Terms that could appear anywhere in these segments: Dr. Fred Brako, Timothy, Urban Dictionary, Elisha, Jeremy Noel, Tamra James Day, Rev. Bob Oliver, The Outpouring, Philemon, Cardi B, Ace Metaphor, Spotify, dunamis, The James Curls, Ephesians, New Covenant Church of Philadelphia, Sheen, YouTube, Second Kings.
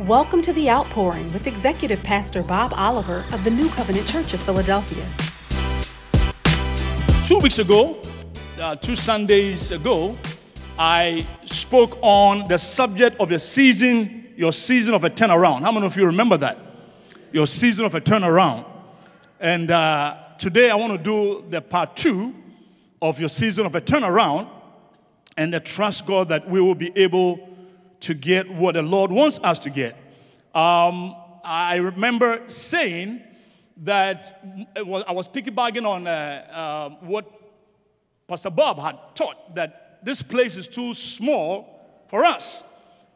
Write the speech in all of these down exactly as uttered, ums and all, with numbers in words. Welcome to The Outpouring with Executive Pastor Bob Oliver of the New Covenant Church of Philadelphia. Two weeks ago, uh, two Sundays ago, I spoke on the subject of the season, your season of a turnaround. How many of you remember that? Your season of a turnaround. And uh, today I want to do the part two of your season of a turnaround and I trust God that we will be able to get what the Lord wants us to get. Um, I remember saying that it was, I was piggybacking on uh, uh, what Pastor Bob had taught, that this place is too small for us.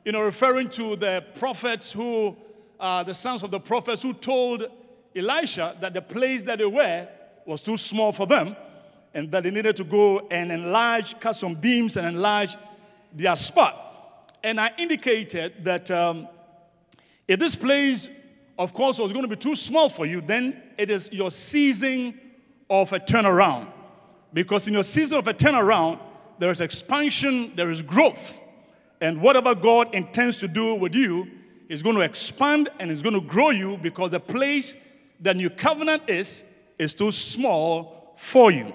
You know, referring to the prophets who, uh, the sons of the prophets who told Elisha that the place that they were was too small for them and that they needed to go and enlarge, cut some beams and enlarge their spot. And I indicated that um, if this place, of course, was going to be too small for you, then it is your season of a turnaround. Because in your season of a turnaround, there is expansion, there is growth. And whatever God intends to do with you is going to expand and is going to grow you because the place that New Covenant is, is too small for you.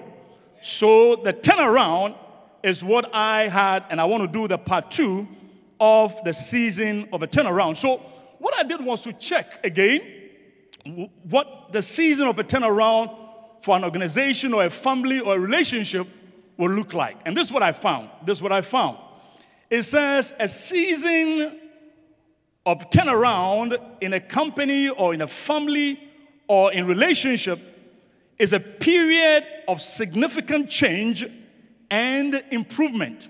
So the turnaround is what I had, and I want to do the part two of the season of a turnaround. So what I did was to check again what the season of a turnaround for an organization or a family or a relationship will look like. And this is what I found. This is what I found. It says a season of turnaround in a company or in a family or in relationship is a period of significant change and improvement.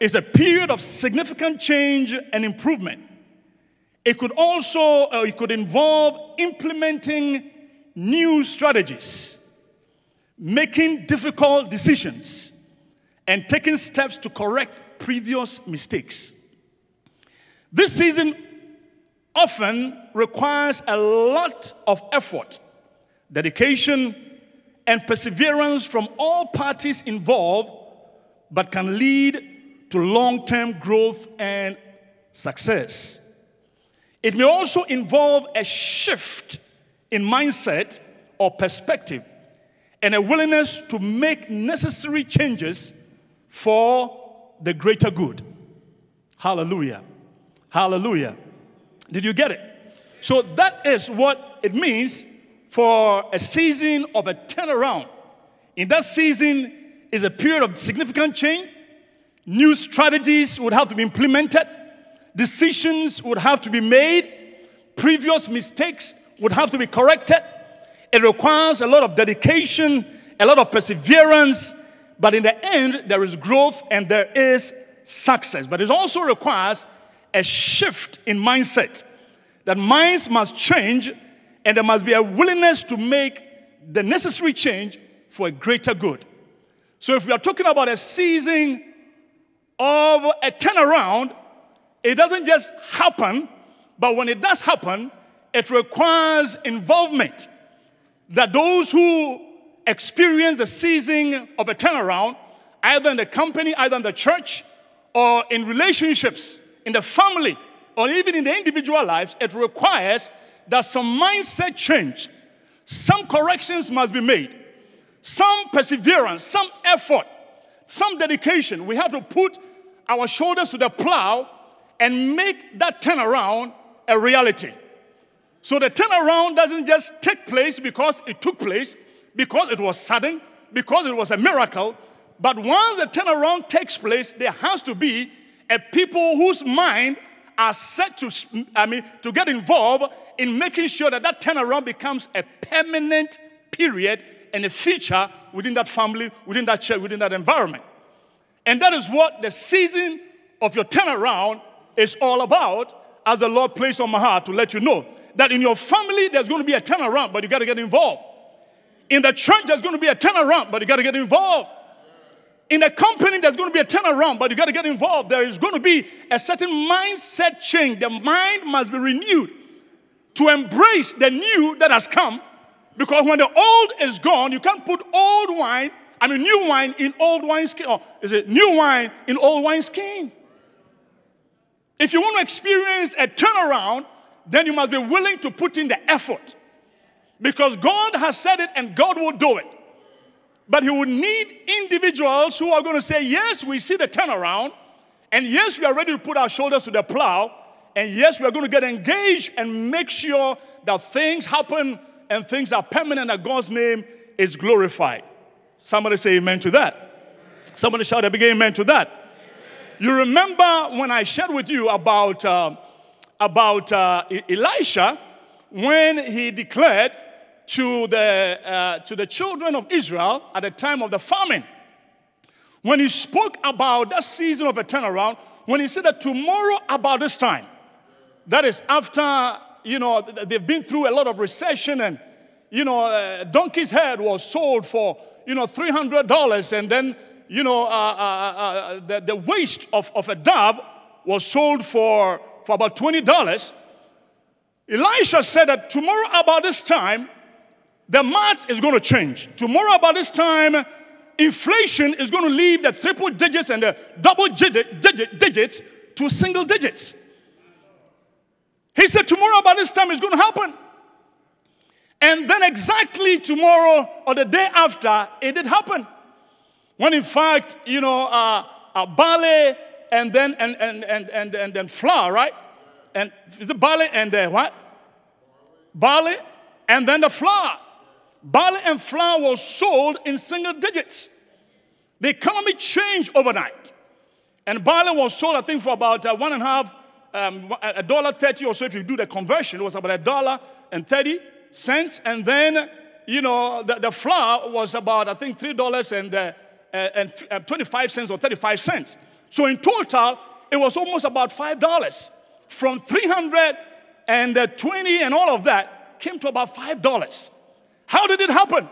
It's a period of significant change and improvement. It could also, uh, it could involve implementing new strategies, making difficult decisions, and taking steps to correct previous mistakes. This season often requires a lot of effort, dedication, and perseverance from all parties involved, but can lead to long-term growth and success. It may also involve a shift in mindset or perspective and a willingness to make necessary changes for the greater good. Hallelujah. Hallelujah. Did you get it? So that is what it means for a season of a turnaround. In that season is a period of significant change. New strategies would have to be implemented. Decisions would have to be made. Previous mistakes would have to be corrected. It requires a lot of dedication, a lot of perseverance. But in the end, there is growth and there is success. But it also requires a shift in mindset. That minds must change and there must be a willingness to make the necessary change for a greater good. So if we are talking about a season of a turnaround, it doesn't just happen, but when it does happen, it requires involvement. That those who experience the season of a turnaround, either in the company, either in the church, or in relationships, in the family, or even in their individual lives, it requires that some mindset change. Some corrections must be made. Some perseverance, some effort, some dedication. We have to put our shoulders to the plow and make that turnaround a reality. So the turnaround doesn't just take place because it took place, because it was sudden, because it was a miracle. But once the turnaround takes place, there has to be a people whose mind are set to, I mean, to get involved in making sure that that turnaround becomes a permanent period and a feature within that family, within that church, within that environment. And that is what the season of your turnaround is all about, as the Lord placed on my heart to let you know. That in your family, there's going to be a turnaround, but you got to get involved. In the church, there's going to be a turnaround, but you got to get involved. In the company, there's going to be a turnaround, but you got to get involved. There is going to be a certain mindset change. The mind must be renewed to embrace the new that has come. Because when the old is gone, you can't put old wine, I mean new wine in old wine skin. Or is it new wine in old wine skin? If you want to experience a turnaround, then you must be willing to put in the effort. Because God has said it and God will do it. But he will need individuals who are going to say, yes, we see the turnaround. And yes, we are ready to put our shoulders to the plow. And yes, we are going to get engaged and make sure that things happen and things are permanent, that God's name is glorified. Somebody say amen to that. Amen. Somebody shout a big amen to that. Amen. You remember when I shared with you about, uh, about uh, Elisha, when he declared to the, uh, to the children of Israel at the time of the famine, when he spoke about that season of a turnaround, when he said that tomorrow about this time, that is after, you know, they've been through a lot of recession and, you know, uh, donkey's head was sold for, you know, three hundred dollars, and then, you know, uh, uh, uh, the, the waist of, of a dove was sold for, for about twenty dollars. Elisha said that tomorrow about this time, the maths is going to change. Tomorrow about this time, inflation is going to leave the triple digits and the double digit, digit, digits to single digits. He said tomorrow about this time is going to happen. And then exactly tomorrow or the day after, it did happen. When in fact, you know, uh, uh, barley and then and and and and and then flour, right? And is it barley and uh, what? Barley and then the flour. Barley and flour was sold in single digits. The economy changed overnight, and barley was sold, I think, for about uh, one and a half, um, a dollar thirty or so. If you do the conversion, it was about a dollar and thirty cents. And then, you know, the, the flour was about, I think, three dollars and uh, and uh, twenty-five cents or thirty-five cents. So in total, it was almost about five dollars. From three hundred and twenty and all of that came to about five dollars. How did it happen?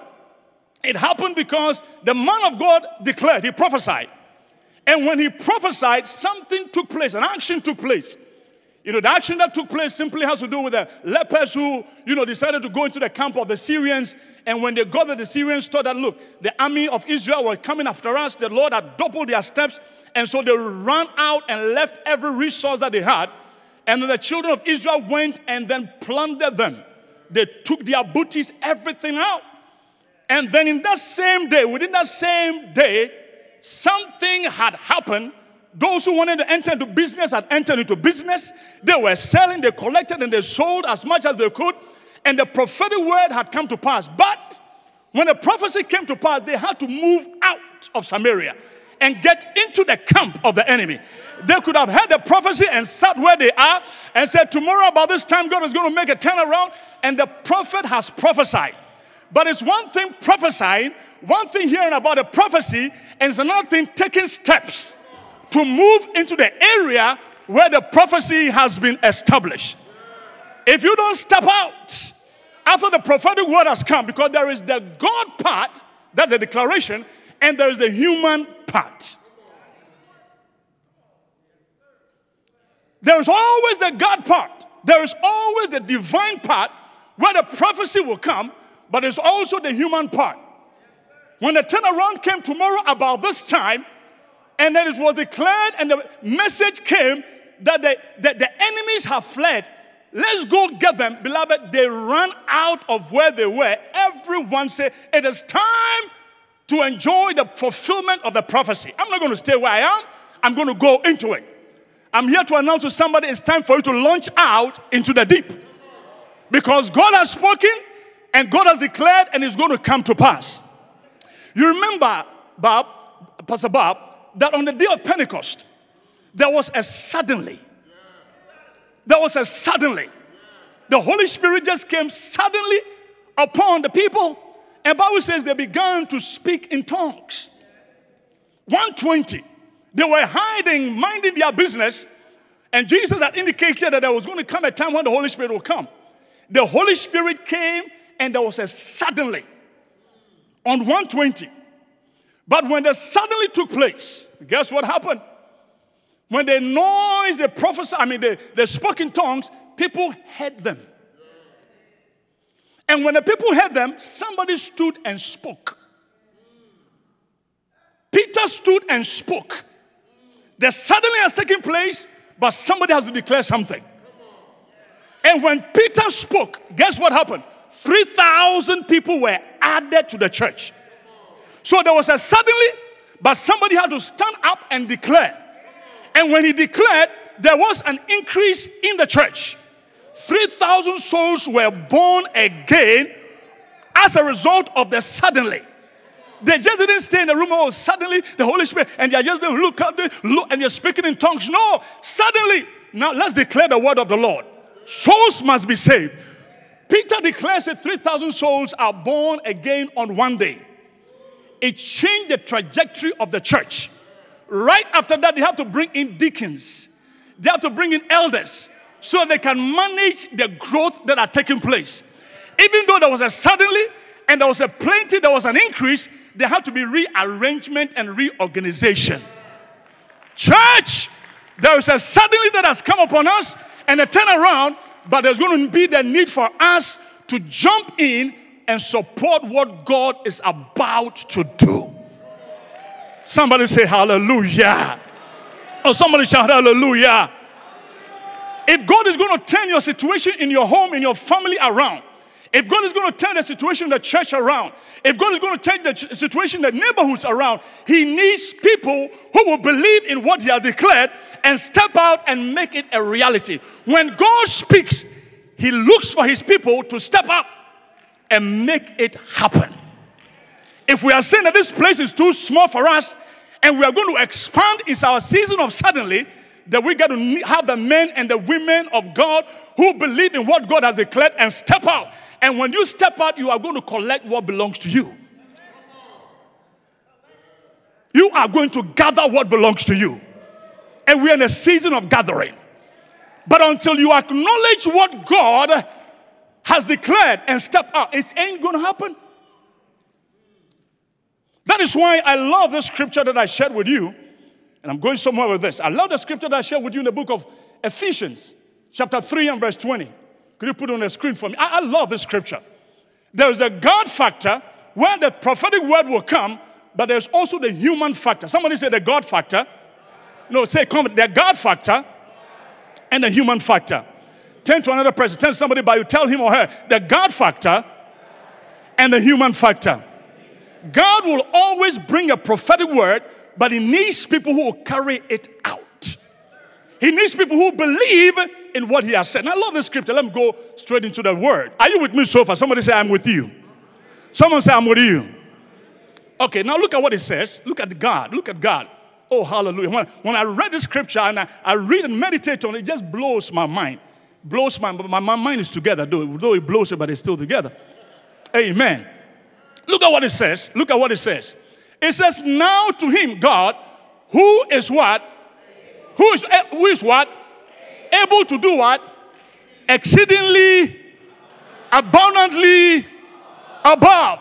It happened because the man of God declared, he prophesied. And when he prophesied, something took place, an action took place. You know, the action that took place simply has to do with the lepers who, you know, decided to go into the camp of the Syrians. And when they got there, the Syrians thought that, look, the army of Israel were coming after us. The Lord had doubled their steps. And so they ran out and left every resource that they had. And then the children of Israel went and then plundered them. They took their booties, everything out. And then in that same day, within that same day, something had happened. Those who wanted to enter into business had entered into business. They were selling, they collected, and they sold as much as they could. And the prophetic word had come to pass. But when the prophecy came to pass, they had to move out of Samaria and get into the camp of the enemy. They could have heard the prophecy and sat where they are and said, tomorrow about this time, God is going to make a turnaround, and the prophet has prophesied. But it's one thing prophesying, one thing hearing about a prophecy, and it's another thing taking steps to move into the area where the prophecy has been established. If you don't step out after the prophetic word has come, because there is the God part, that's the declaration, and there is the human part. There is always the God part. There is always the divine part where the prophecy will come, but there's also the human part. When the turnaround came tomorrow about this time, and then it was declared and the message came that the, that the enemies have fled. Let's go get them. Beloved, they ran out of where they were. Everyone said, it is time to enjoy the fulfillment of the prophecy. I'm not going to stay where I am. I'm going to go into it. I'm here to announce to somebody, it's time for you to launch out into the deep. Because God has spoken, and God has declared, and it's going to come to pass. You remember, Bob, Pastor Bob, that on the day of Pentecost, there was a suddenly. There was a suddenly. The Holy Spirit just came suddenly upon the people. And the Bible says they began to speak in tongues. one twenty. They were hiding, minding their business. And Jesus had indicated that there was going to come a time when the Holy Spirit will come. The Holy Spirit came, and there was a suddenly on one twenty. But when the suddenly took place, guess what happened? When they noise, they prophesied, I mean, they, they spoke in tongues, people heard them. And when the people heard them, somebody stood and spoke. Peter stood and spoke. The suddenly has taken place, but somebody has to declare something. And when Peter spoke, guess what happened? three thousand people were added to the church. So there was a suddenly, but somebody had to stand up and declare. And when he declared, there was an increase in the church. three thousand souls were born again as a result of the suddenly. They just didn't stay in the room, oh, suddenly the Holy Spirit, and they just look up, there, look, and you're speaking in tongues. No, suddenly. Now let's declare the word of the Lord. Souls must be saved. Peter declares that three thousand souls are born again on one day. It changed the trajectory of the church. Right after that, they have to bring in deacons. They have to bring in elders so they can manage the growth that are taking place. Even though there was a suddenly and there was a plenty, there was an increase, there had to be rearrangement and reorganization. Church, there is a suddenly that has come upon us and a turnaround, but there's going to be the need for us to jump in and support what God is about to do. Somebody say hallelujah. Or somebody shout hallelujah. If God is going to turn your situation in your home, in your family around, if God is going to turn the situation in the church around, if God is going to turn the situation in the neighborhoods around, he needs people who will believe in what he has declared and step out and make it a reality. When God speaks, he looks for his people to step up and make it happen. If we are saying that this place is too small for us and we are going to expand, it's our season of suddenly, that we got to have the men and the women of God who believe in what God has declared and step out. And when you step out, you are going to collect what belongs to you. You are going to gather what belongs to you. And we are in a season of gathering. But until you acknowledge what God has declared and step out, it ain't going to happen. That is why I love this scripture that I shared with you. And I'm going somewhere with this. I love the scripture that I shared with you in the book of Ephesians, chapter three and verse twenty. Could you put it on the screen for me? I, I love this scripture. There is the God factor where the prophetic word will come, but there's also the human factor. Somebody say the God factor. No, say come, the God factor and the human factor. Turn to another person. Turn to somebody by you. Tell him or her the God factor and the human factor. God will always bring a prophetic word, but he needs people who will carry it out. He needs people who believe in what he has said. And I love this scripture. Let me go straight into the word. Are you with me so far? Somebody say, I'm with you. Someone say, I'm with you. Okay, now look at what it says. Look at God. Look at God. Oh, hallelujah. When, when I read the scripture and I, I read and meditate on it, it just blows my mind. Blows my mind. My, my mind is together, though, though it blows it, but it's still together. Amen. Look at what it says. Look at what it says. It says, now to him, God, who is what? Who is, who is what? Able to do what? Exceedingly, abundantly, above.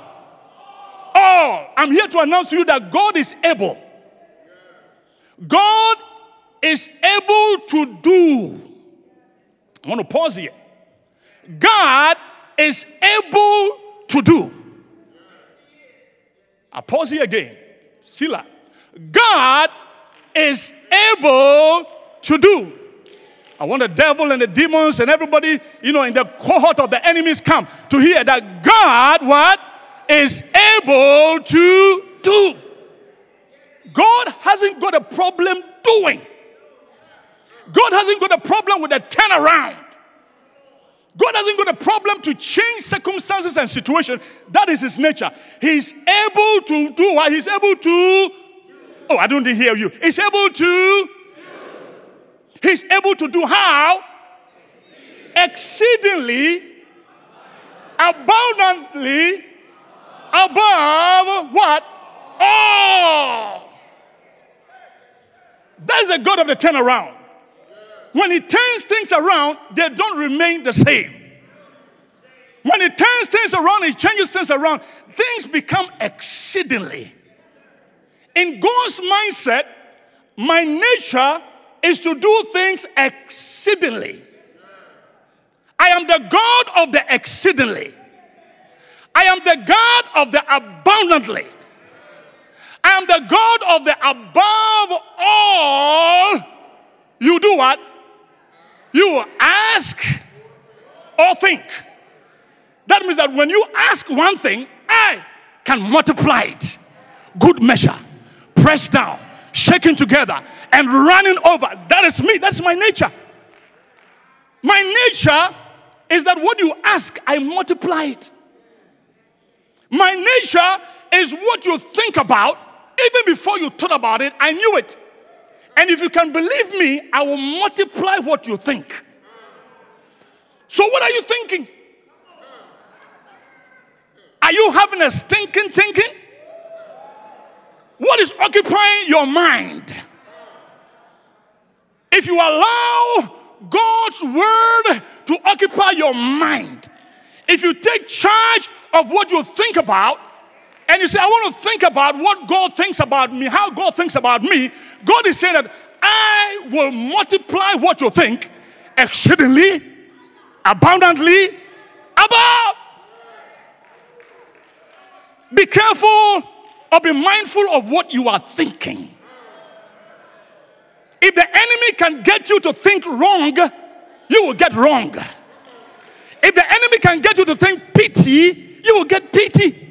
Oh, I'm here to announce to you that God is able. God is able to do. I want to pause here. God is able to do. I pause here again. Sila. God is able to do. I want the devil and the demons and everybody, you know, in the cohort of the enemies come to hear that God, what? Is able to do. God hasn't got a problem doing. God hasn't got a problem with a turnaround. God hasn't got a problem to change circumstances and situations. That is his nature. He's able to do what? He's able to. Oh, I don't hear you. He's able to. He's able to do how? Exceedingly, abundantly, above what? All. That's the God of the turnaround. When he turns things around, they don't remain the same. When he turns things around, he changes things around, things become exceedingly. In God's mindset, my nature is to do things exceedingly. I am the God of the exceedingly. I am the God of the abundantly. I am the God of the above all. You do what? You ask or think. That means that when you ask one thing, I can multiply it. Good measure. Pressed down. Shaken together. And running over. That is me. That's my nature. My nature is that what you ask, I multiply it. My nature is what you think about. Even before you thought about it, I knew it. And if you can believe me, I will multiply what you think. So what are you thinking? Are you having a stinking thinking? What is occupying your mind? If you allow God's word to occupy your mind, if you take charge of what you think about, and you say, I want to think about what God thinks about me, how God thinks about me, God is saying that I will multiply what you think exceedingly, abundantly, above. Be careful or be mindful of what you are thinking. If the enemy can get you to think wrong, you will get wrong. If the enemy can get you to think pity, you will get pity.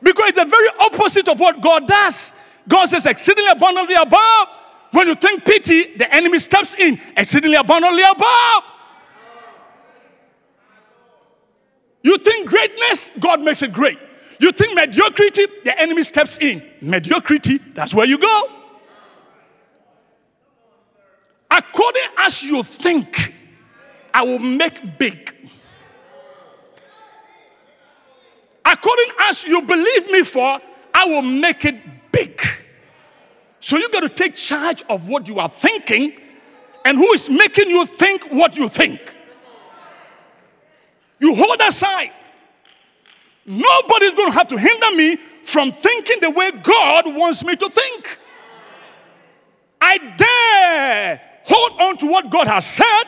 Because it's the very opposite of what God does. God says exceedingly abundantly above. When you think pity, the enemy steps in. Exceedingly abundantly above. You think greatness, God makes it great. You think mediocrity, the enemy steps in. Mediocrity, that's where you go. According as you think, I will make big. According as you believe me for, I will make it big. So you got to take charge of what you are thinking and who is making you think what you think. You hold aside. Nobody's going to have to hinder me from thinking the way God wants me to think. I dare hold on to what God has said.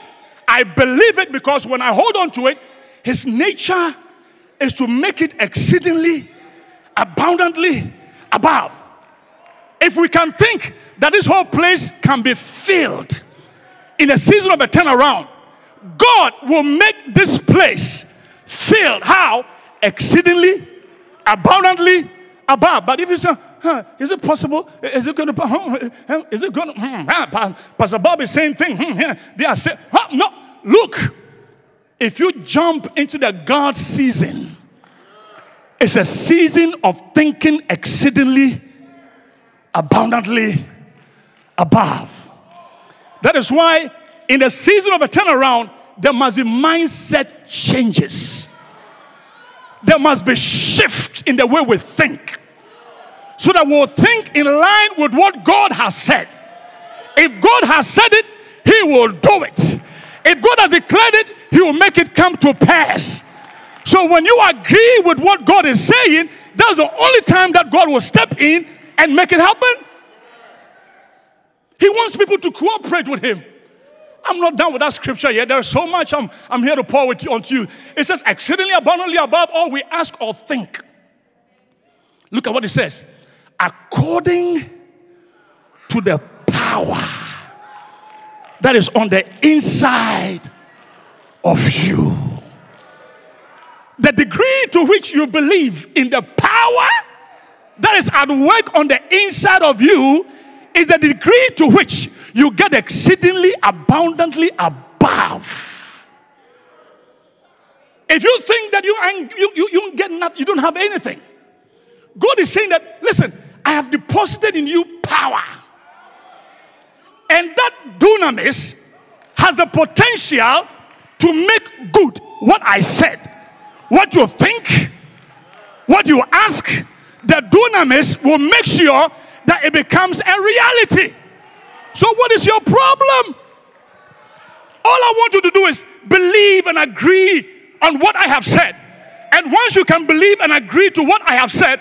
I believe it because when I hold on to it, his nature is to make it exceedingly, abundantly above. If we can think that this whole place can be filled in a season of a turnaround, God will make this place filled. How? Exceedingly, abundantly above. But if you say, huh, is it possible? Is it going to, is it going to, Pastor Bob is saying thing. They are saying, huh, no, look. If you jump into the God season, it's a season of thinking exceedingly, abundantly above. That is why in the season of a turnaround, there must be mindset changes. There must be shift in the way we think. So that we'll think in line with what God has said. If God has said it, he will do it. If God has declared it, he will make it come to pass. So when you agree with what God is saying, that's the only time that God will step in and make it happen. He wants people to cooperate with him. I'm not done with that scripture yet. There's so much I'm, I'm here to pour with you, onto you. It says, exceedingly abundantly above all we ask or think. Look at what it says. According to the power that is on the inside of you. The degree to which you believe in the power that is at work on the inside of you is the degree to which you get exceedingly abundantly above. If you think that you you you, you get not, you don't have anything, God is saying that, listen, I have deposited in you power. And that dunamis has the potential to make good what I said. What you think, what you ask, the dunamis will make sure that it becomes a reality. So what is your problem? All I want you to do is believe and agree on what I have said. And once you can believe and agree to what I have said,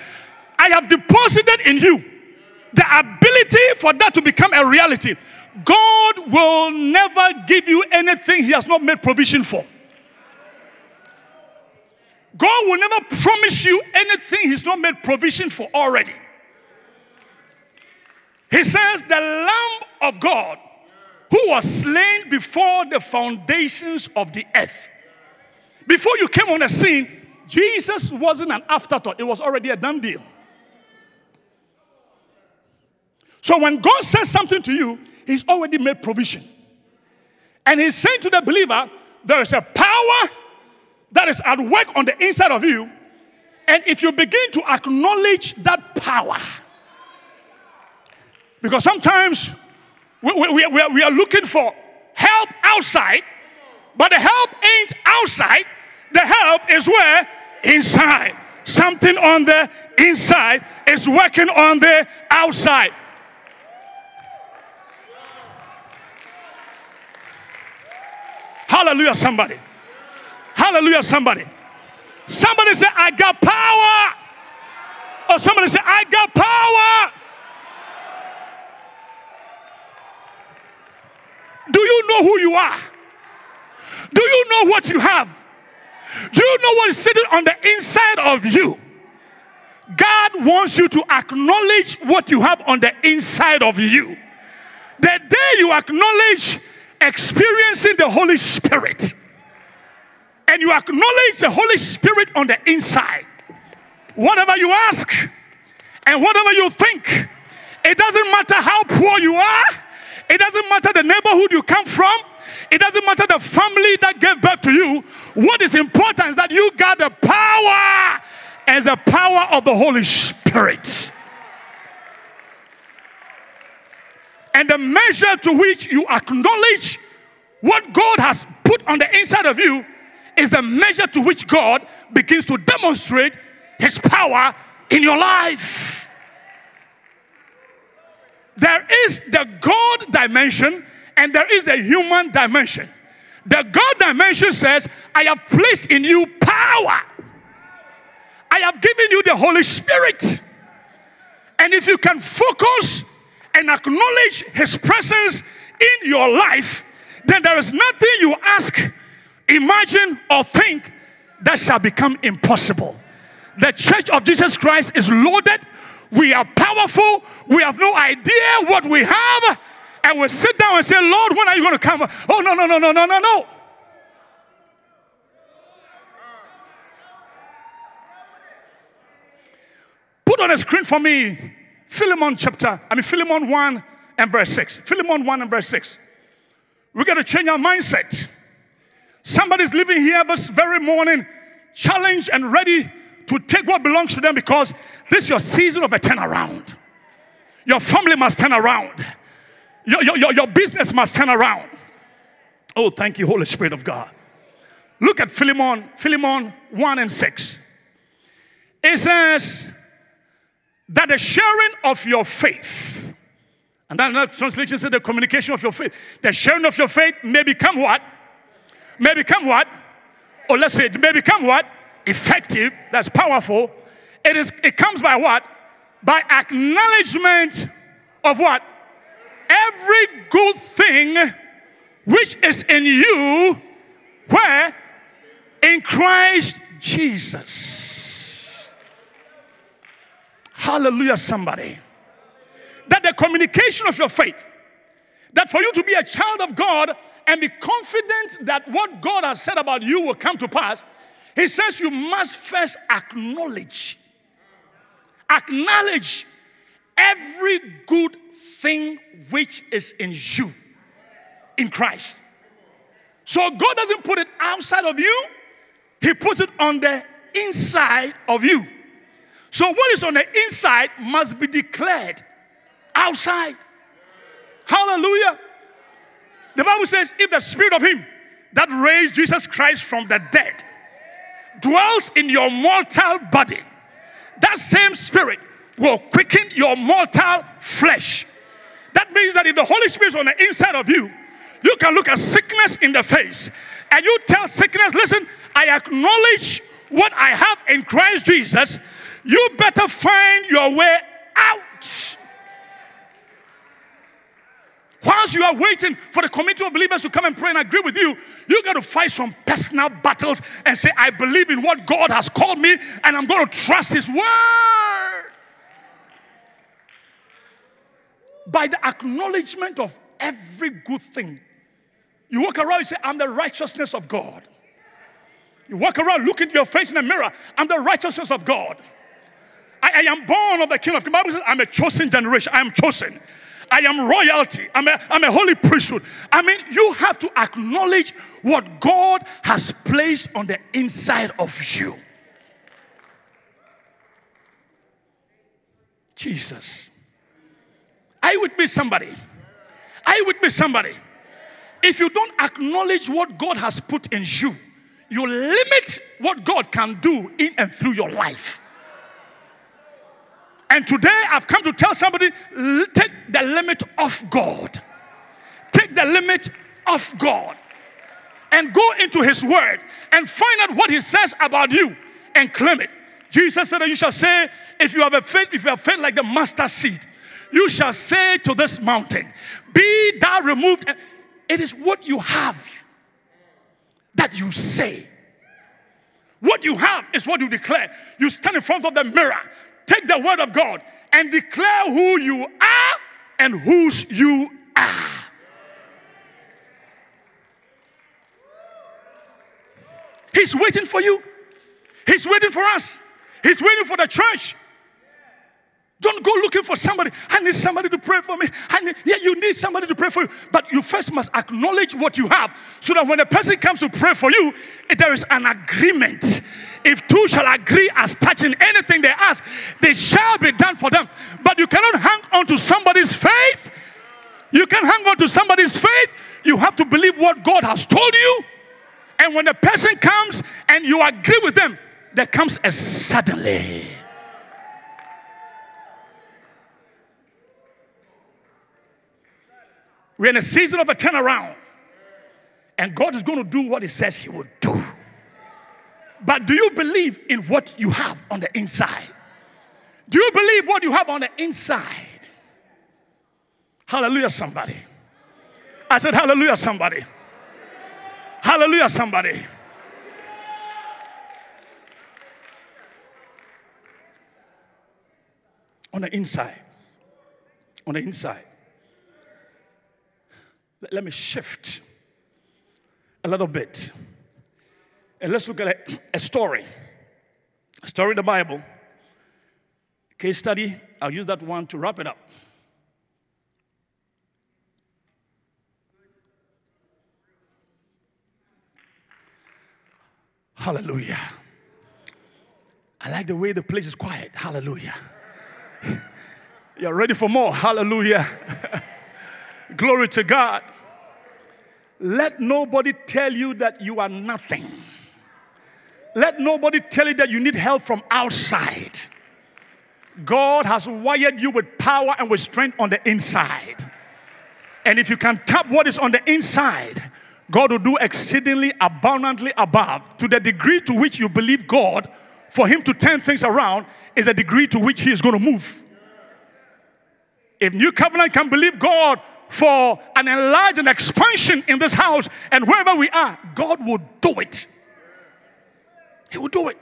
I have deposited in you the ability for that to become a reality. God will never give you anything he has not made provision for. God will never promise you anything he's not made provision for already. He says the Lamb of God who was slain before the foundations of the earth. Before you came on the scene, Jesus wasn't an afterthought. It was already a done deal. So when God says something to you, he's already made provision. And he's saying to the believer, there is a power that is at work on the inside of you. And if you begin to acknowledge that power, because sometimes we, we, we, are, we are looking for help outside, but the help ain't outside. The help is where? Inside. Something on the inside is working on the outside. Hallelujah, somebody. Hallelujah, somebody. Somebody say, I got power. Or somebody say, I got power. Do you know who you are? Do you know what you have? Do you know what is sitting on the inside of you? God wants you to acknowledge what you have on the inside of you. The day you acknowledge experiencing the Holy Spirit, and you acknowledge the Holy Spirit on the inside, whatever you ask and whatever you think, it doesn't matter how poor you are, it doesn't matter the neighborhood you come from, it doesn't matter the family that gave birth to you. What is important is that you got the power, as the power of the Holy Spirit. And the measure to which you acknowledge what God has put on the inside of you is the measure to which God begins to demonstrate his power in your life. There is the God dimension and there is the human dimension. The God dimension says, I have placed in you power. I have given you the Holy Spirit. And if you can focus and acknowledge his presence in your life, then there is nothing you ask, imagine, or think that shall become impossible. The Church of Jesus Christ is loaded. We are powerful. We have no idea what we have. And we sit down and say, Lord, when are you going to come? Oh, no, no, no, no, no, no, no. Put on a screen for me. Philemon chapter, I mean Philemon one and verse six. Philemon one and verse six. We got to change our mindset. Somebody's living here this very morning, challenged and ready to take what belongs to them, because this is your season of a turnaround. Your family must turn around. Your, your, your business must turn around. Oh, thank you, Holy Spirit of God. Look at Philemon, Philemon one and six. It says that the sharing of your faith, and that another translation says the communication of your faith, the sharing of your faith may become what? May become what? Or let's say it may become what? Effective. That's powerful. It is. It comes by what? By acknowledgement of what? Every good thing which is in you, where? In Christ Jesus. Hallelujah, somebody. That the communication of your faith, that for you to be a child of God and be confident that what God has said about you will come to pass, he says you must first acknowledge. Acknowledge every good thing which is in you, in Christ. So God doesn't put it outside of you. He puts it on the inside of you. So what is on the inside must be declared outside. Hallelujah. The Bible says, if the spirit of him that raised Jesus Christ from the dead dwells in your mortal body, that same spirit will quicken your mortal flesh. That means that if the Holy Spirit is on the inside of you, you can look at sickness in the face. And you tell sickness, listen, I acknowledge what I have in Christ Jesus. You better find your way out. Whilst you are waiting for the community of believers to come and pray and agree with you, you got to fight some personal battles and say, I believe in what God has called me and I'm going to trust his word. By the acknowledgement of every good thing. You walk around, you say, I'm the righteousness of God. You walk around, look into your face in the mirror. I'm the righteousness of God. I, I am born of the King of Kings. The Bible says, I'm a chosen generation. I am chosen. I am royalty. I'm a, I'm a holy priesthood. I mean, you have to acknowledge what God has placed on the inside of you. Jesus. Are you with me, somebody? Are you with me, somebody? If you don't acknowledge what God has put in you, you limit what God can do in and through your life. And today I've come to tell somebody, take the limit off God. Take the limit off God. And go into his word and find out what he says about you and claim it. Jesus said that you shall say, if you have a faith, if you have faith like the mustard seed, you shall say to this mountain, be thou removed. It is what you have that you say. What you have is what you declare. You stand in front of the mirror. Take the word of God and declare who you are and whose you are. He's waiting for you. He's waiting for us. He's waiting for the church. Don't go looking for somebody. I need somebody to pray for me. I need, yeah, you need somebody to pray for you. But you first must acknowledge what you have so that when a person comes to pray for you, there is an agreement. If two shall agree as touching anything they ask, they shall be done for them. But you cannot hang on to somebody's faith. You can't hang on to somebody's faith. You have to believe what God has told you. And when a person comes and you agree with them, there comes a suddenly. We're in a season of a turnaround. And God is going to do what he says he will do. But do you believe in what you have on the inside? Do you believe what you have on the inside? Hallelujah, somebody. I said hallelujah, somebody. Hallelujah, somebody. On the inside. On the inside. Let me shift a little bit. And let's look at a, a story. A story in the Bible. Case study. I'll use that one to wrap it up. Hallelujah. I like the way the place is quiet. Hallelujah. You're ready for more. Hallelujah. Glory to God. Let nobody tell you that you are nothing. Let nobody tell you that you need help from outside. God has wired you with power and with strength on the inside. And if you can tap what is on the inside, God will do exceedingly abundantly above. To the degree to which you believe God, for him to turn things around, is the degree to which he is going to move. If New Covenant can believe God for an enlarged expansion in this house and wherever we are, God will do it. He will do it.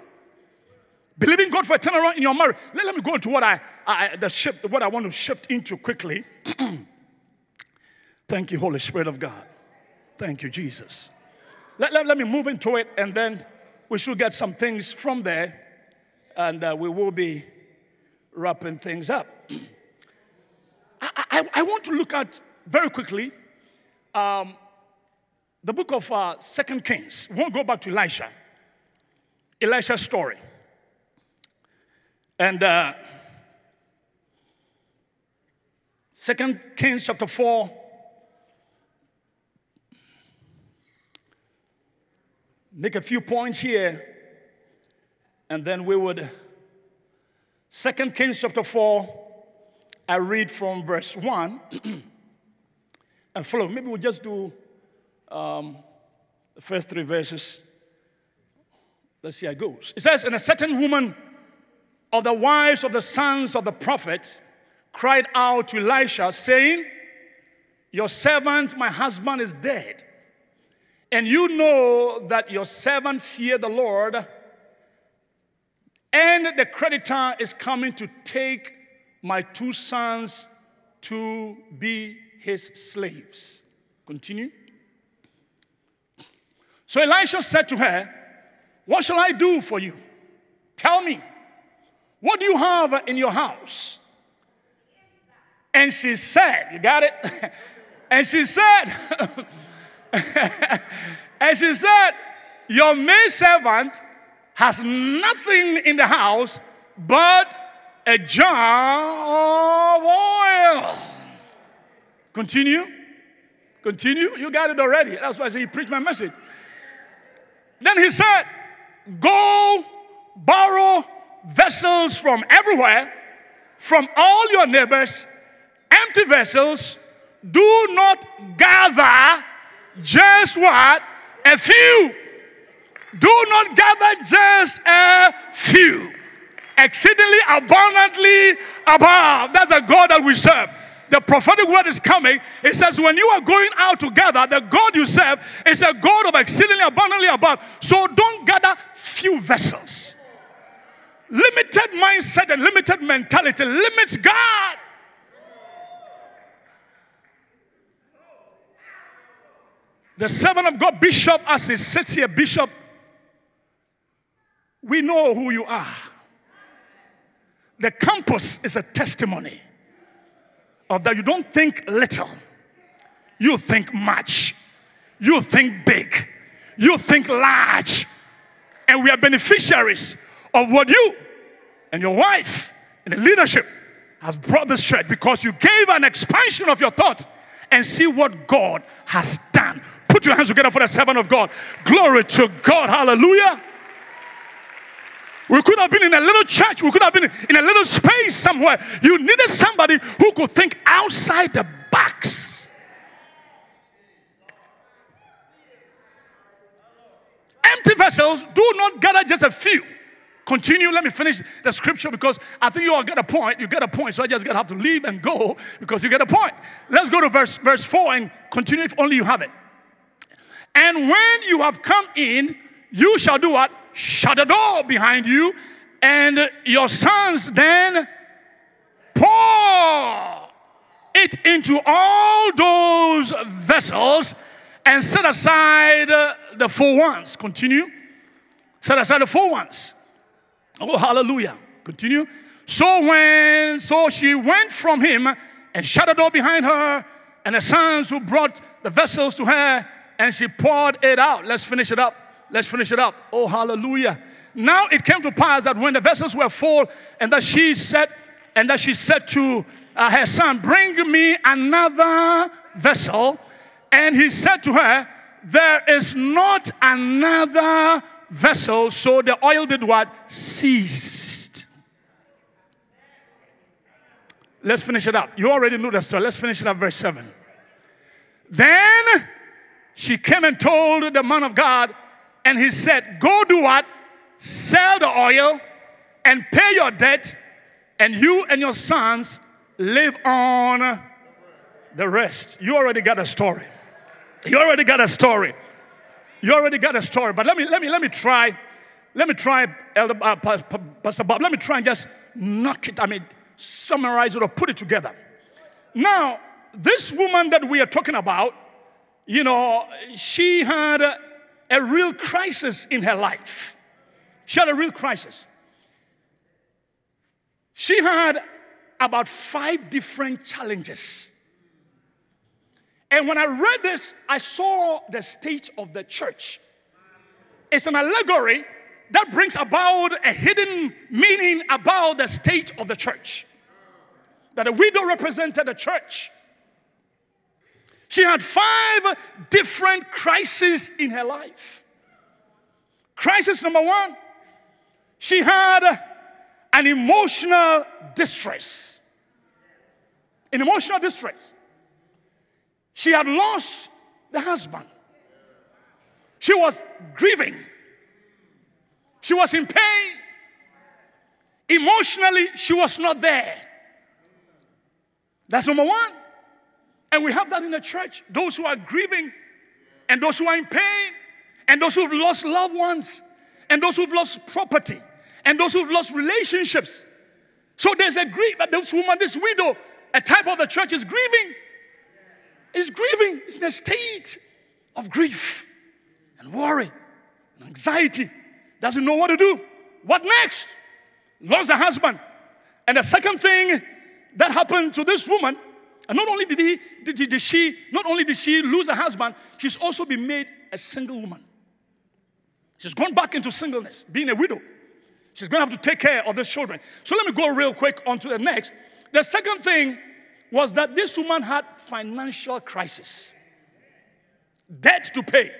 Believing God for a turnaround in your marriage. Let, let me go into what I, I the shift, what I want to shift into quickly. Thank you, Holy Spirit of God. Thank you, Jesus. Let, let, let me move into it, and then we should get some things from there, and uh, we will be wrapping things up. I, I, I want to look at, very quickly, um, the book of uh, Second Kings. We won't go back to Elisha. Elisha's story. And uh, Second Kings chapter four. Make a few points here, and then we would. Second Kings chapter four. I read from verse one and follow. Maybe we'll just do um, the first three verses. Let's see how it goes. It says, and a certain woman of the wives of the sons of the prophets cried out to Elisha, saying, your servant, my husband, is dead. And you know that your servant feared the Lord, and the creditor is coming to take my two sons to be his slaves. Continue. So Elisha said to her, what shall I do for you? Tell me, what do you have in your house? And she said, you got it? And she said, and she said, your maidservant has nothing in the house but a jar of oil. Continue. Continue. You got it already. That's why I say he preached my message. Then he said, go borrow vessels from everywhere, from all your neighbors, empty vessels. Do not gather just what? A few. Do not gather just a few. Exceedingly abundantly above. That's the God that we serve. The prophetic word is coming. It says when you are going out to gather, the God you serve is a God of exceedingly abundantly above. So don't gather few vessels. Limited mindset and limited mentality limits God. The servant of God, Bishop, as he sits here, Bishop, we know who you are. The campus is a testimony of that you don't think little. You think much. You think big. You think large. And we are beneficiaries of what you and your wife and the leadership has brought this church, because you gave an expansion of your thoughts and see what God has done. Put your hands together for the servant of God. Glory to God. Hallelujah. We could have been in a little church. We could have been in a little space somewhere. You needed somebody who could think outside the box. Empty vessels, do not gather just a few. Continue. Let me finish the scripture, because I think you all get a point. You get a point. So I just got to have to leave and go because you get a point. Let's go to verse, verse four and continue if only you have it. And when you have come in, you shall do what? Shut the door behind you, and your sons then pour it into all those vessels and set aside the full ones. Continue. Set aside the full ones. Oh, hallelujah. Continue. So when, so she went from him and shut the door behind her, and the sons who brought the vessels to her, and she poured it out. Let's finish it up. Let's finish it up. Oh, hallelujah. Now it came to pass that when the vessels were full, and that she said, and that she said to uh, her son, bring me another vessel. And he said to her, there is not another vessel. So the oil did what? Ceased. Let's finish it up. You already know the story. Let's finish it up, verse seven. Then she came and told the man of God, and he said, go do what? Sell the oil and pay your debt, and you and your sons live on the rest. You already got a story. You already got a story. You already got a story. But let me let me let me try. Let me try, Elder uh, Pastor Bob. Let me try and just knock it. I mean, summarize it or put it together. Now, this woman that we are talking about, you know, she had a, a real crisis in her life. She had a real crisis. She had about five different challenges. And when I read this, I saw the state of the church. It's an allegory that brings about a hidden meaning about the state of the church. That the widow represented the church. She had five different crises in her life. Crisis number one, she had an emotional distress. An emotional distress. She had lost the husband. She was grieving. She was in pain. Emotionally, she was not there. That's number one. And we have that in the church. Those who are grieving, and those who are in pain, and those who've lost loved ones, and those who've lost property, and those who've lost relationships. So there's a grief that this woman, this widow, a type of the church is grieving. is grieving. It's in a state of grief and worry and anxiety. Doesn't know what to do. What next? Lost her husband. And the second thing that happened to this woman, and not only did he, did, did she, not only did she lose her husband, she's also been made a single woman. She's gone back into singleness, being a widow. She's going to have to take care of these children. So let me go real quick on to the next. The second thing was that this woman had financial crisis. Debt to pay.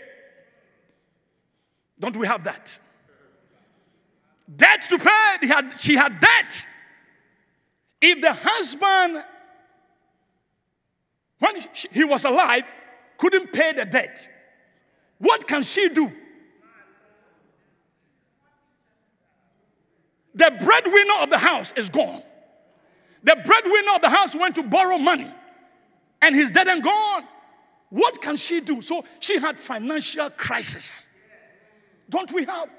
Don't we have that? Debt to pay. He had, she had debt. If the husband, when he was alive, couldn't pay the debt, what can she do? The breadwinner of the house is gone. The breadwinner of the house went to borrow money, and he's dead and gone. What can she do? So she had financial crisis. Don't we have?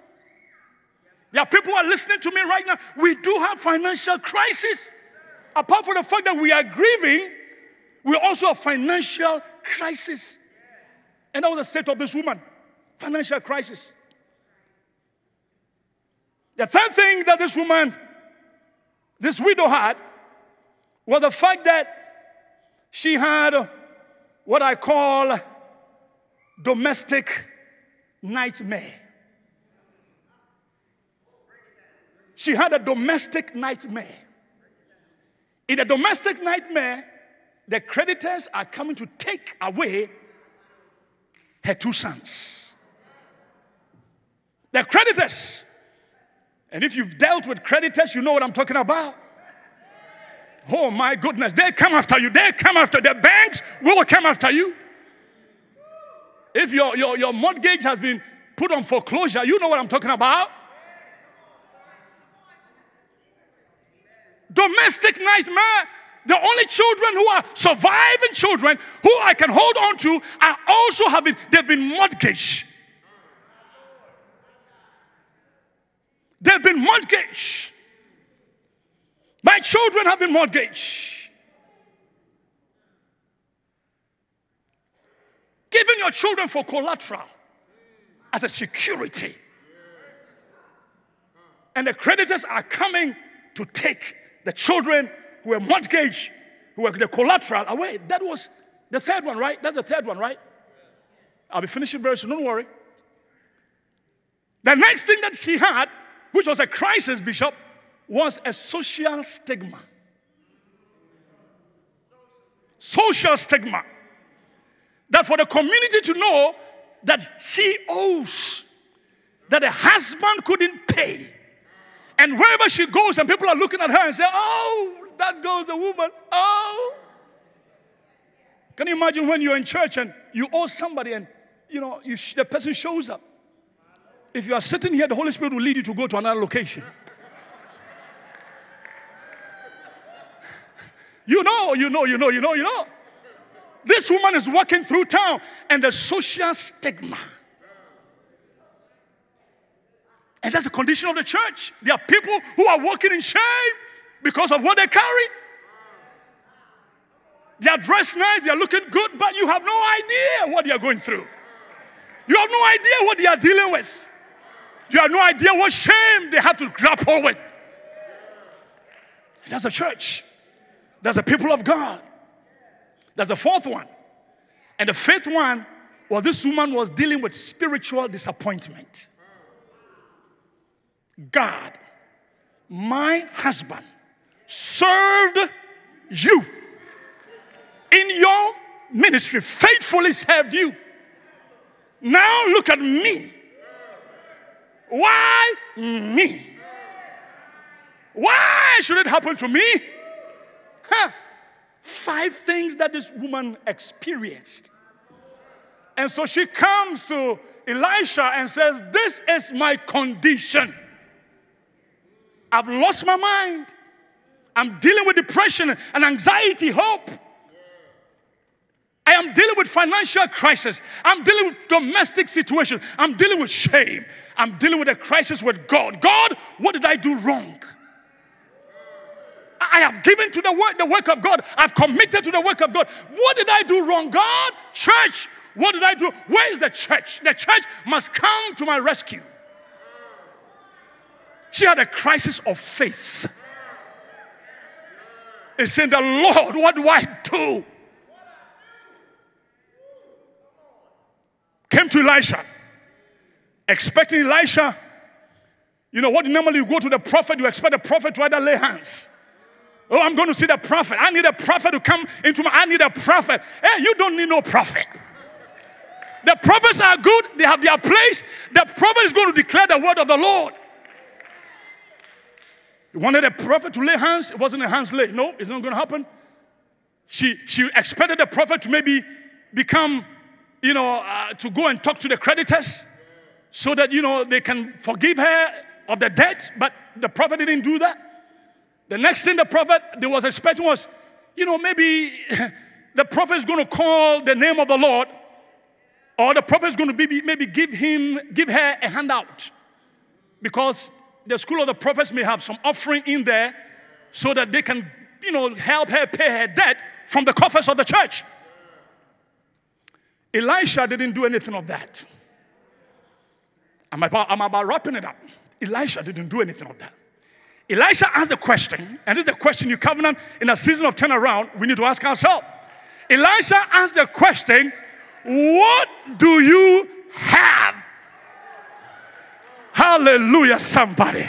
There are people who are listening to me right now. We do have financial crisis. Apart from the fact that we are grieving, we also have financial crisis. And that was the state of this woman. Financial crisis. The third thing that this woman, this widow had, was the fact that she had what I call domestic nightmare. She had a domestic nightmare. In a domestic nightmare, the creditors are coming to take away her two sons. The creditors. And if you've dealt with creditors, you know what I'm talking about. Oh my goodness, they come after you. They come after the banks will come after you. If your, your, your mortgage has been put on foreclosure, you know what I'm talking about. Domestic nightmare. The only children who are surviving children who I can hold on to are also having, they've been mortgaged. They've been mortgaged. My children have been mortgaged. Giving your children for collateral as a security. And the creditors are coming to take the children who were mortgaged, who were the collateral away. That was the third one, right? That's the third one, right? I'll be finishing very soon, don't worry. The next thing that she had, which was a crisis, Bishop, was a social stigma. Social stigma. That for the community to know that she owes, that the husband couldn't pay. And wherever she goes and people are looking at her and say, oh, that goes the woman, oh. Can you imagine when you're in church and you owe somebody and, you know, you sh- the person shows up. If you are sitting here, the Holy Spirit will lead you to go to another location. You know, you know, you know, you know, you know. This woman is walking through town and the social stigma. And that's the condition of the church. There are people who are walking in shame because of what they carry. They are dressed nice, they are looking good, but you have no idea what they are going through. You have no idea what they are dealing with. You have no idea what shame they have to grapple with. And that's the church. That's the people of God. That's the fourth one. And the fifth one, well, this woman was dealing with spiritual disappointment. God, my husband, served you in your ministry, faithfully served you. Now look at me. Why me? Why should it happen to me? Huh. Five things that this woman experienced. And so she comes to Elisha and says, this is my condition. I've lost my mind. I'm dealing with depression and anxiety, hope. I am dealing with financial crisis. I'm dealing with domestic situation. I'm dealing with shame. I'm dealing with a crisis with God. God, what did I do wrong? I, I have given to the work, the work of God. I've committed to the work of God. What did I do wrong, God? Church, what did I do? Where is the church? The church must come to my rescue. She had a crisis of faith. It's saying, the Lord, what do I do? Came to Elisha, expecting Elisha. You know what? Normally you go to the prophet, you expect the prophet to either lay hands. Oh, I'm going to see the prophet. I need a prophet to come into my, I need a prophet. Hey, you don't need no prophet. The prophets are good. They have their place. The prophet is going to declare the word of the Lord. You wanted a prophet to lay hands. It wasn't a hands laid. No, it's not going to happen. She, she expected the prophet to maybe become, you know, uh, to go and talk to the creditors so that, you know, they can forgive her of the debt. But the prophet didn't do that. The next thing the prophet, they was expecting was, you know, maybe the prophet is going to call the name of the Lord, or the prophet is going to maybe, maybe give him, give her a handout, because the school of the prophets may have some offering in there so that they can, you know, help her pay her debt from the coffers of the church. Elisha didn't do anything of that. I'm about, I'm about wrapping it up. Elisha didn't do anything of that. Elisha asked a question, and this is the question you covenant in a season of turnaround we need to ask ourselves. Elisha asked the question, what do you have? Hallelujah, somebody.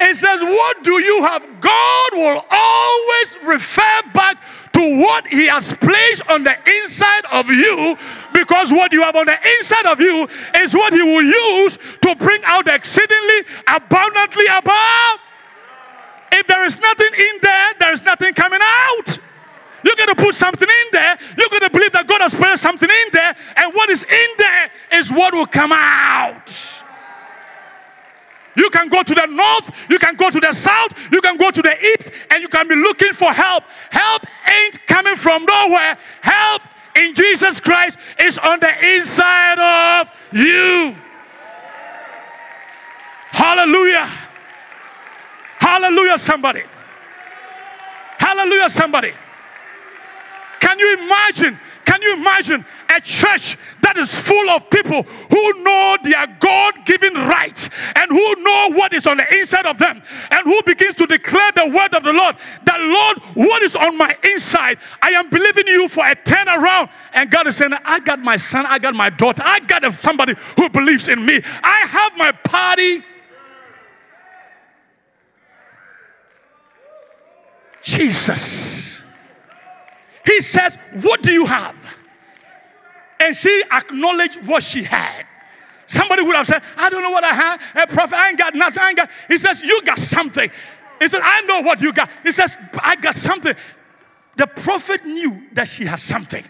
It says, what do you have? God will always refer back to what he has placed on the inside of you, because what you have on the inside of you is what he will use to bring out exceedingly abundantly above. If there is nothing in there, there is nothing coming out. You're going to put something in there. You're going to believe that God has placed something in there, and what is in there is what will come out. You can go to the north, you can go to the south, you can go to the east, and you can be looking for help. Help ain't coming from nowhere. Help in Jesus Christ is on the inside of you. Hallelujah. Hallelujah, somebody. Hallelujah, somebody. Can you imagine? Can you imagine a church that is full of people who know their God-given rights and who know what is on the inside of them, and who begins to declare the word of the Lord, that Lord, what is on my inside? I am believing you for a turnaround. And God is saying, I got my son, I got my daughter, I got somebody who believes in me. I have my party. Jesus. He says, what do you have? And she acknowledged what she had. Somebody would have said, I don't know what I have. Hey, prophet, I ain't got nothing. I ain't got. He says, you got something. He says, I know what you got. He says, I got something. The prophet knew that she had something.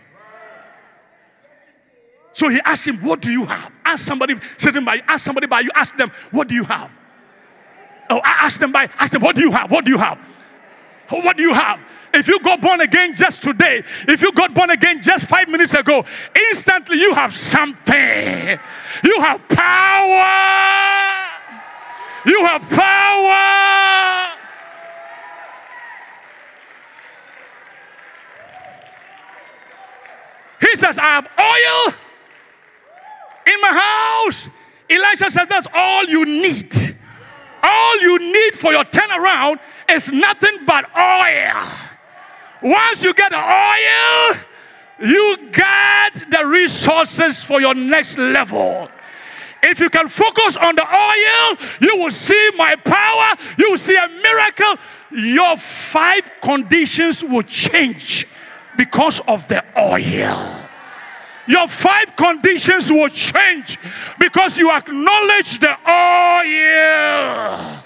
So he asked him, what do you have? Ask somebody sitting by you. Ask somebody by you. Ask them, what do you have? Oh, I asked them by, ask them, what do you have? What do you have? What do you have? If you got born again just today, if you got born again just five minutes ago, instantly you have something. You have power. You have power. He says, I have oil in my house. Elisha says, that's all you need. All you need for your turnaround is nothing but oil. Once you get the oil, you got the resources for your next level. If you can focus on the oil, you will see my power, you will see a miracle. Your five conditions will change because of the oil. Your five conditions will change because you acknowledge the oil.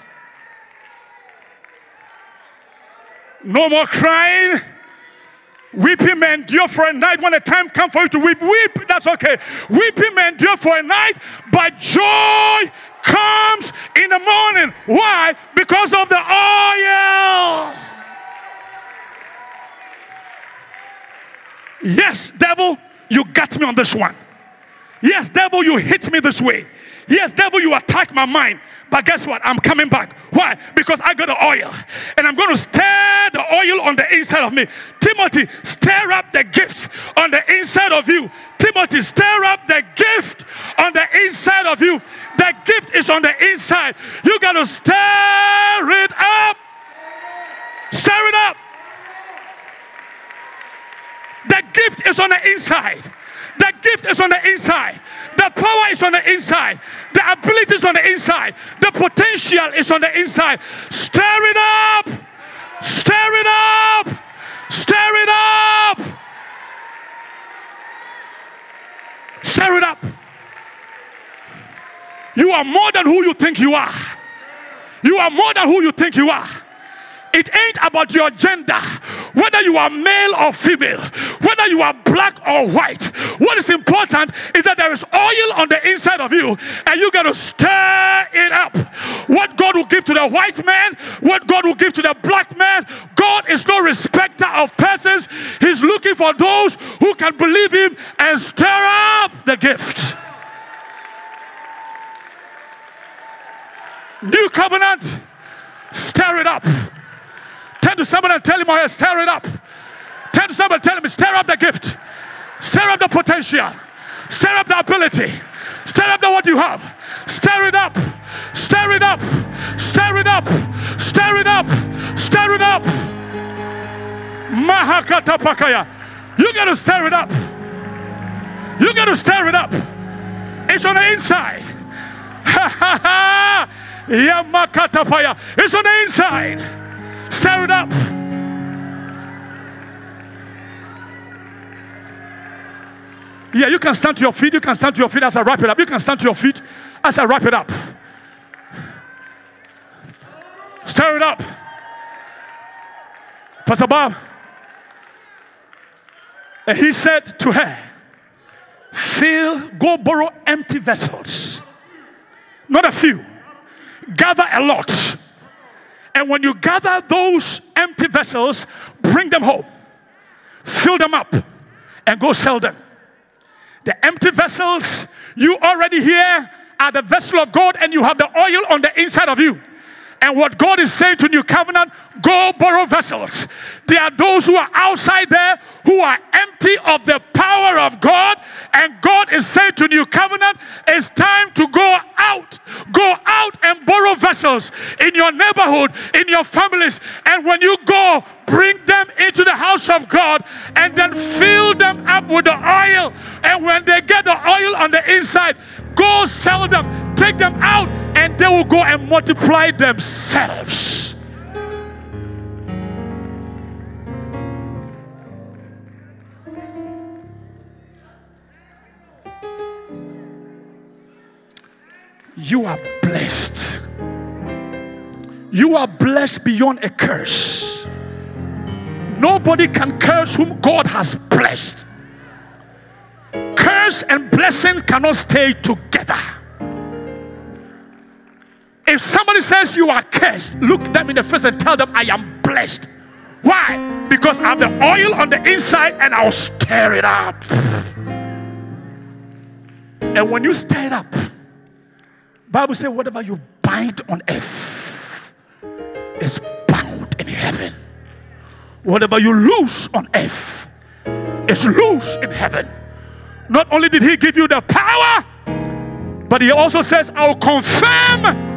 No more crying. Weeping may endure for a night. When the time comes for you to weep, weep. That's okay. Weeping may endure for a night, but joy comes in the morning. Why? Because of the oil. Yes, devil, you got me on this one. Yes, devil, you hit me this way. Yes, devil, you attack my mind. But guess what? I'm coming back. Why? Because I got the oil. And I'm going to stay stir the oil on the inside of me. Timothy, stir up the gift on the inside of you. Timothy, stir up the gift on the inside of you. The gift is on the inside. You got to stir it up. Stir it up. The gift is on the inside. The gift is on the inside. The power is on the inside. The ability is on the inside. The potential is on the inside. Stir it up. Stir it up. Stir it up. Stir it up. You are more than who you think you are. You are more than who you think you are. It ain't about your gender, whether you are male or female, whether you are black or white. What is important is that there is oil on the inside of you, and you got to stir it up. What God will give to the white man, what God will give to the black man, God is no respecter of persons. He's looking for those who can believe him and stir up the gift. New covenant, stir it up. Turn to someone and tell him, oh, stir it up. Turn to someone and tell him, stir up the gift. Stir up the potential. Stir up the ability. Stir up the what you have. Stir it up. Stir it up. Stir it up. Stir it up. Stir it up. Mahakata pakaya. You got to stir it up. You got to stir it up. It's on the inside. Ha ha ha. Yamakata paya. It's on the inside. Stir it up. Yeah, you can stand to your feet. You can stand to your feet as I wrap it up. You can stand to your feet as I wrap it up. Stir it up. Pastor Bob. And he said to her, fill, go borrow empty vessels. Not a few. Gather a lot. And when you gather those empty vessels, bring them home. Fill them up and go sell them. The empty vessels you already hear are the vessel of God, and you have the oil on the inside of you. And what God is saying to New Covenant, go borrow vessels. There are those who are outside there who are empty of the power of God. And God is saying to New Covenant, it's time to go out. Go out and borrow vessels in your neighborhood, in your families. And when you go, bring them into the house of God and then fill them up with the oil. And when they get the oil on the inside, go sell them. Take them out and they will go and multiply themselves. You are blessed. You are blessed beyond a curse. Nobody can curse whom God has blessed. Curse and blessings cannot stay together. If somebody says you are cursed, look them in the face and tell them, I am blessed. Why? Because I have the oil on the inside and I'll stir it up. And when you stir it up, Bible says whatever you bind on earth is bound in heaven. Whatever you loose on earth is loose in heaven. Not only did he give you the power, but he also says, I'll confirm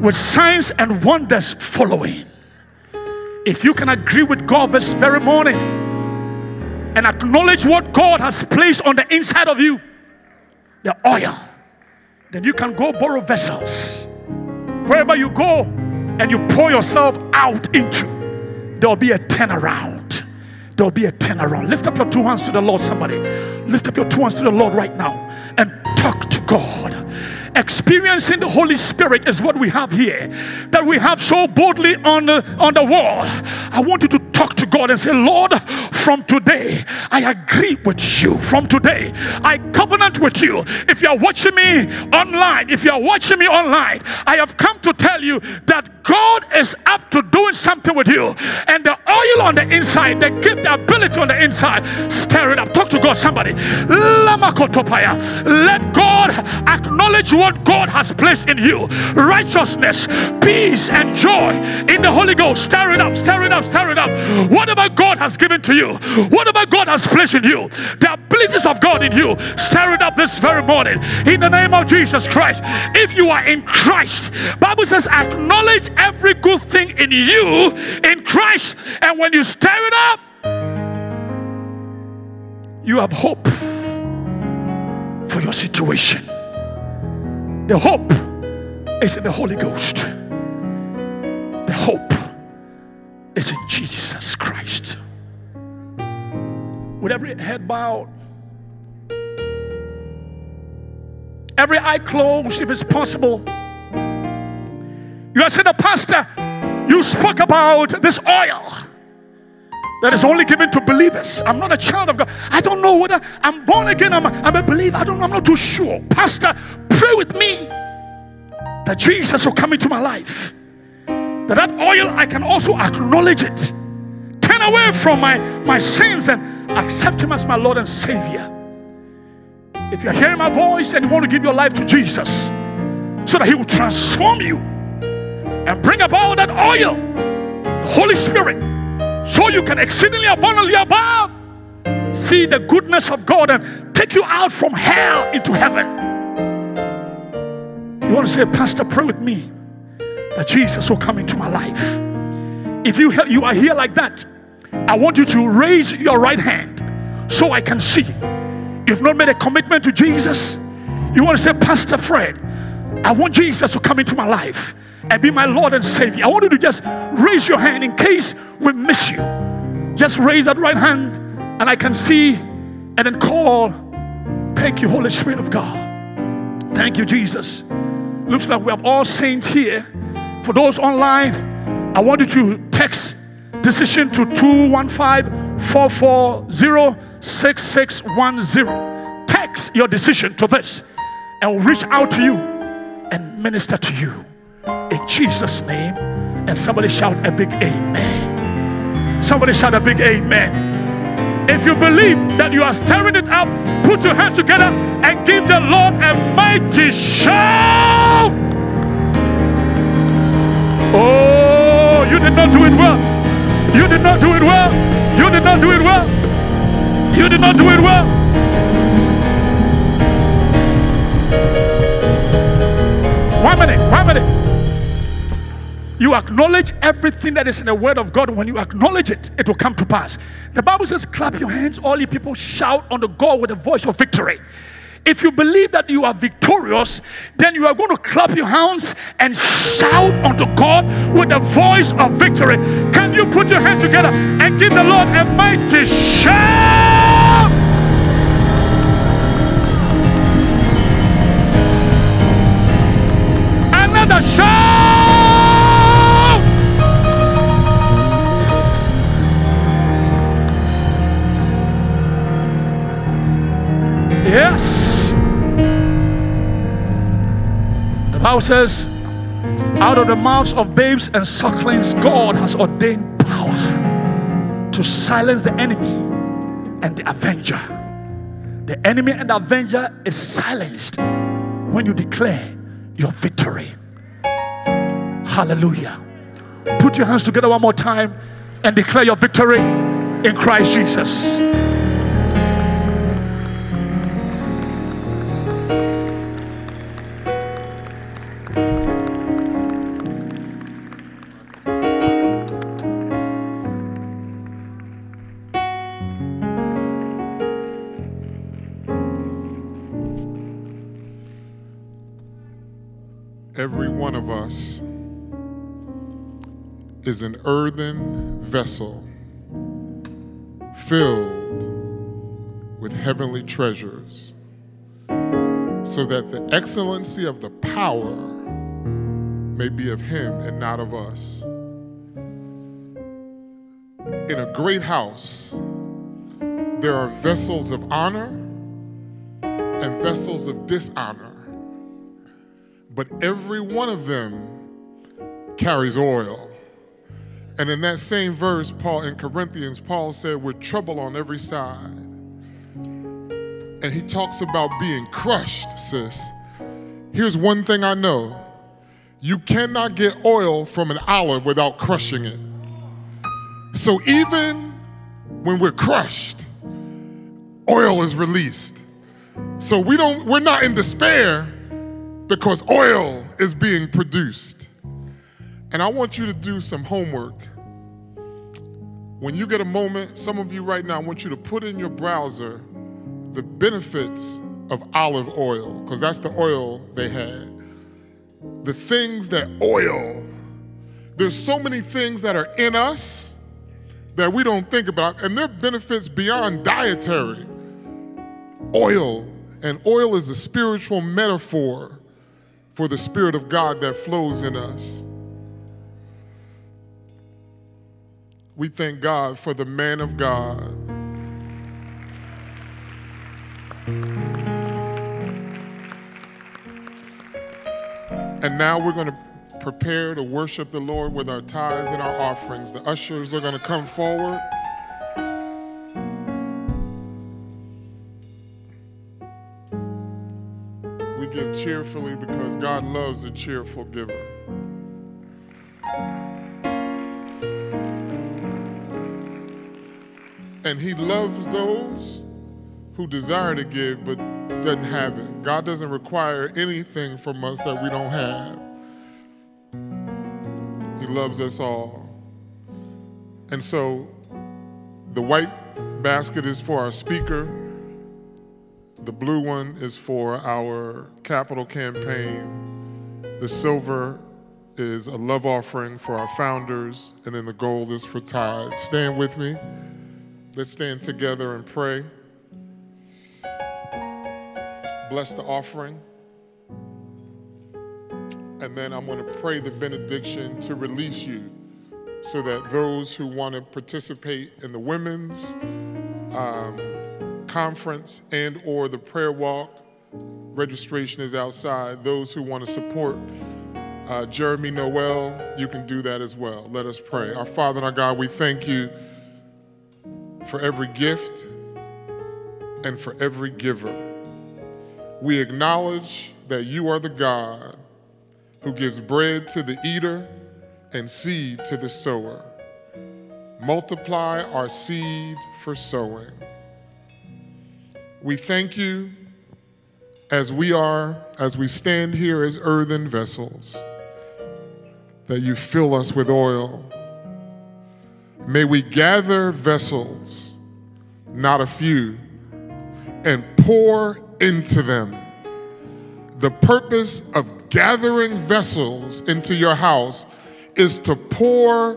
with signs and wonders following. If you can agree with God this very morning and acknowledge what God has placed on the inside of you, the oil, then you can go borrow vessels. Wherever you go and you pour yourself out into, there'll be a turnaround. There'll be a turnaround. Lift up your two hands to the Lord, somebody. Lift up your two hands to the Lord right now and talk to God. Experiencing the Holy Spirit is what we have here, that we have so boldly on the, on the wall. I want you to talk to God and say, Lord, from today, I agree with you. From today, I covenant with you. If you are watching me online, if you are watching me online, I have come to tell you that God is up to doing something with you, and the oil on the inside, the gift, the ability on the inside, stir it up. Talk to God, somebody. Let God acknowledge what God has placed in you: righteousness, peace, and joy in the Holy Ghost. Stir it up, stir it up, stir it up. Whatever God has given to you, whatever God has placed in you, the abilities of God in you, stir it up this very morning in the name of Jesus Christ. If you are in Christ, Bible says, acknowledge every good thing in you in Christ, and when you stir it up, you have hope for your situation. The hope is in the Holy Ghost. The hope is in Jesus Christ. With every head bowed, every eye closed, if it's possible. You are saying, Pastor, you spoke about this oil that is only given to believers. I'm not a child of God. I don't know whether I'm born again. I'm, I'm a believer. I don't know. I'm not too sure. Pastor, pray with me that Jesus will come into my life. That that oil, I can also acknowledge it. Turn away from my, my sins and accept Him as my Lord and Savior. If you're hearing my voice and you want to give your life to Jesus so that He will transform you and bring about that oil, the Holy Spirit, so you can exceedingly abundantly above see the goodness of God and take you out from hell into heaven. You want to say, Pastor, pray with me that Jesus will come into my life. If you, you are here like that, I want you to raise your right hand so I can see. You've not made a commitment to Jesus. You want to say, Pastor Fred, I want Jesus to come into my life and be my Lord and Savior. I want you to just raise your hand in case we miss you. Just raise that right hand and I can see, and then call. Thank you, Holy Spirit of God. Thank you, Jesus. Looks like we have all saints here. For those online, I want you to text decision to two one five, four four zero, six six one zero. Text your decision to this and we'll reach out to you and minister to you in Jesus' name. And somebody shout a big amen. Somebody shout a big amen. If you believe that you are stirring it up, put your hands together and give the Lord a mighty shout. Oh, you did not do it well. You did not do it well. You did not do it well. You did not do it well. One minute, one minute. You acknowledge everything that is in the Word of God. When you acknowledge it, it will come to pass. The Bible says, clap your hands, all you people, shout unto God with a voice of victory. If you believe that you are victorious, then you are going to clap your hands and shout unto God with the voice of victory. Can you put your hands together and give the Lord a mighty shout? Another shout! Yes! Bible says, out of the mouths of babes and sucklings, God has ordained power to silence the enemy and the avenger. The enemy and the avenger is silenced when you declare your victory. Hallelujah. Put your hands together one more time and declare your victory in Christ Jesus. Every one of us is an earthen vessel filled with heavenly treasures, so that the excellency of the power may be of Him and not of us. In a great house, there are vessels of honor and vessels of dishonor. But every one of them carries oil. And in that same verse, Paul in Corinthians, Paul said, we're trouble on every side. And he talks about being crushed, sis. Here's one thing I know. You cannot get oil from an olive without crushing it. So even when we're crushed, oil is released. So we don't, we're not in despair because oil is being produced. And I want you to do some homework. When you get a moment, some of you right now, I want you to put in your browser the benefits of olive oil, because that's the oil they had. The things that oil, there's so many things that are in us that we don't think about, and there are benefits beyond dietary. Oil, and oil is a spiritual metaphor for the Spirit of God that flows in us. We thank God for the man of God. And now we're going to prepare to worship the Lord with our tithes and our offerings. The ushers are going to come forward. We give cheerfully because God loves a cheerful giver. And he loves those who desire to give but doesn't have it. God doesn't require anything from us that we don't have. He loves us all. And so the white basket is for our speaker. The blue one is for our capital campaign. The silver is a love offering for our founders. And then the gold is for tithes. Stand with me. Let's stand together and pray. Bless the offering. And then I'm going to pray the benediction to release you so that those who want to participate in the women's um, conference and or the prayer walk, registration is outside. Those who want to support uh, Jeremy Noel, you can do that as well. Let us pray. Our Father and our God, we thank you for every gift and for every giver. We acknowledge that you are the God who gives bread to the eater and seed to the sower. Multiply our seed for sowing. We thank you as we are, as we stand here as earthen vessels, that you fill us with oil. May we gather vessels, not a few, and pour into them. The purpose of gathering vessels into your house is to pour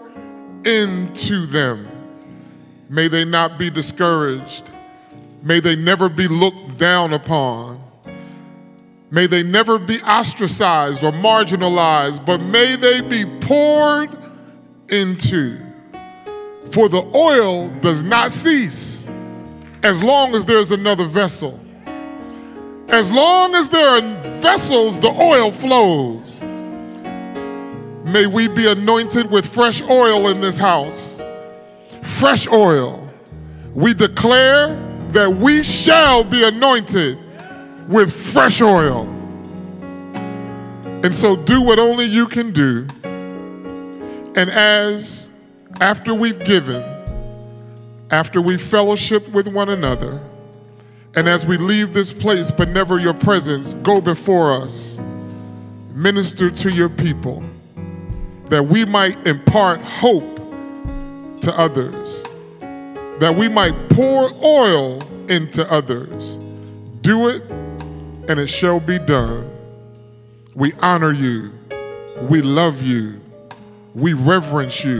into them. May they not be discouraged. May they never be looked down upon. May they never be ostracized or marginalized, but may they be poured into. For the oil does not cease as long as there's another vessel. As long as there are vessels, the oil flows. May we be anointed with fresh oil in this house. Fresh oil. We declare that we shall be anointed with fresh oil. And so do what only you can do. And as, after we've given, after we fellowship with one another, and as we leave this place, but never your presence, go before us, minister to your people, that we might impart hope to others, that we might pour oil into others. Do it, and it shall be done. We honor you. We love you. We reverence you.